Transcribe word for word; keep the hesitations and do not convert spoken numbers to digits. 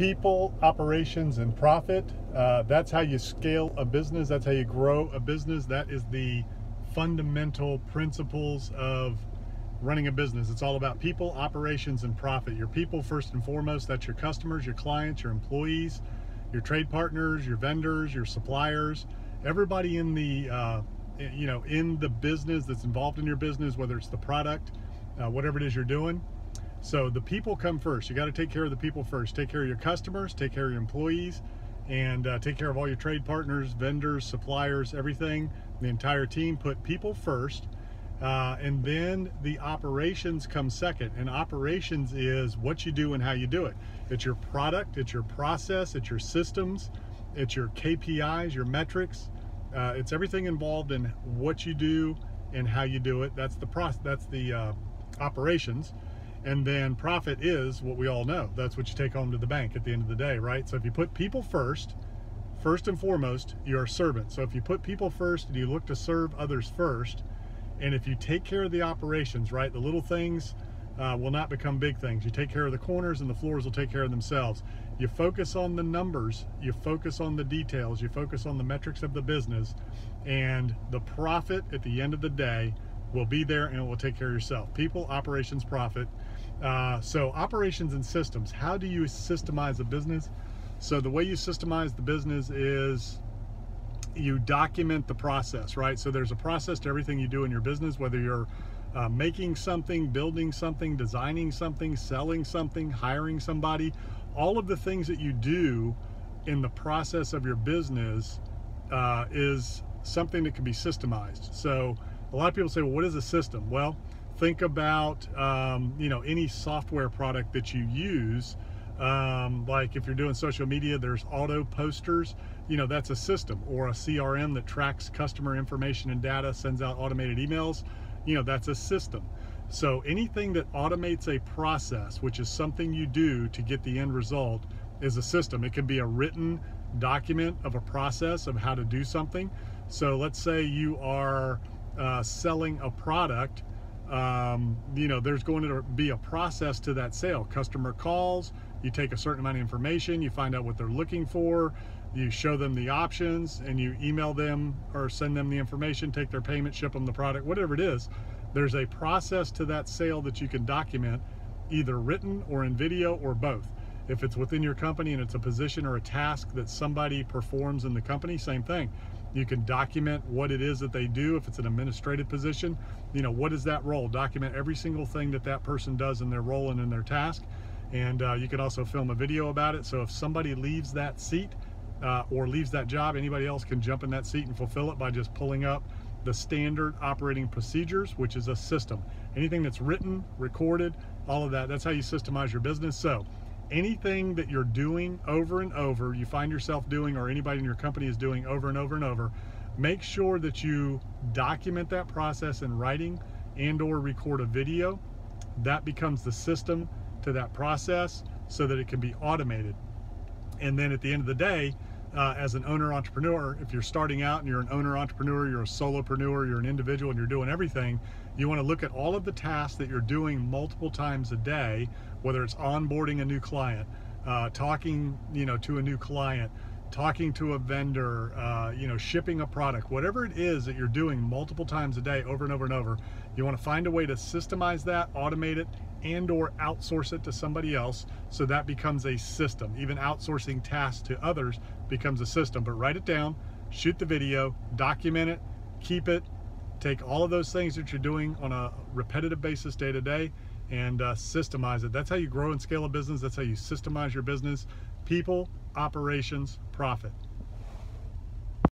people, operations, and profit. Uh, that's how you scale a business. That's how you grow a business. That is the fundamental principles of running a business. It's all about people, operations, and profit. Your people first and foremost, that's your customers, your clients, your employees, your trade partners, your vendors, your suppliers, everybody in the, uh, you know, in the business that's involved in your business, whether it's the product, uh, whatever it is you're doing. So the people come first. You got to take care of the people first. Take care of your customers, take care of your employees, and uh, take care of all your trade partners, vendors, suppliers, everything, the entire team. Put people first. Uh, and then the operations come second. And operations is what you do and how you do it. It's your product, it's your process, it's your systems, it's your K P Is, your metrics. Uh, it's everything involved in what you do and how you do it. That's the process. That's the uh, operations. And then profit is what we all know. That's what you take home to the bank at the end of the day, right? So if you put people first, first and foremost, you're a servant. So if you put people first and you look to serve others first, and if you take care of the operations, right, the little things uh, will not become big things. You take care of the corners and the floors will take care of themselves. You focus on the numbers, you focus on the details, you focus on the metrics of the business, and the profit at the end of the day will be there and it will take care of yourself. People, operations, profit. Uh, so operations and systems. How do you systemize a business? So the way you systemize the business is you document the process, right? So there's a process to everything you do in your business, whether you're uh, making something, building something, designing something, selling something, hiring somebody. All of the things that you do in the process of your business uh, is something that can be systemized. So a lot of people say, well, what is a system? Well, think about um, you know, any software product that you use. Um, like if you're doing social media, there's auto posters, you know, that's a system, or a C R M that tracks customer information and data, sends out automated emails, you know, that's a system. So anything that automates a process, which is something you do to get the end result, is a system. It could be a written document of a process of how to do something. So let's say you are uh, selling a product. Um, you know, there's going to be a process to that sale. Customer calls, you take a certain amount of information, you find out what they're looking for, you show them the options, and you email them or send them the information, take their payment, ship them the product, whatever it is. There's a process to that sale that you can document, either written or in video or both. If it's within your company and it's a position or a task that somebody performs in the company, same thing. You can document what it is that they do. If it's an administrative position, you know, what is that role? Document every single thing that that person does in their role and in their task. And uh, you can also film a video about it. So if somebody leaves that seat uh, or leaves that job, anybody else can jump in that seat and fulfill it by just pulling up the standard operating procedures, which is a system. Anything that's written, recorded, all of that, that's how you systemize your business. So anything that you're doing over and over, you find yourself doing, or anybody in your company is doing over and over and over, make sure that you document that process in writing and or record a video. That becomes the system to that process so that it can be automated. And then at the end of the day, uh, as an owner entrepreneur, if you're starting out and you're an owner entrepreneur, you're a solopreneur, you're an individual and you're doing everything, you want to look at all of the tasks that you're doing multiple times a day, whether it's onboarding a new client, uh, talking, you know, to a new client, talking to a vendor, uh, you know, shipping a product, whatever it is that you're doing multiple times a day over and over and over, you want to find a way to systemize that, automate it, and or outsource it to somebody else so that becomes a system. Even outsourcing tasks to others becomes a system. But write it down, shoot the video, document it, keep it, take all of those things that you're doing on a repetitive basis day to day, and uh, systemize it. That's how you grow and scale a business. That's how you systemize your business. People, operations, profit.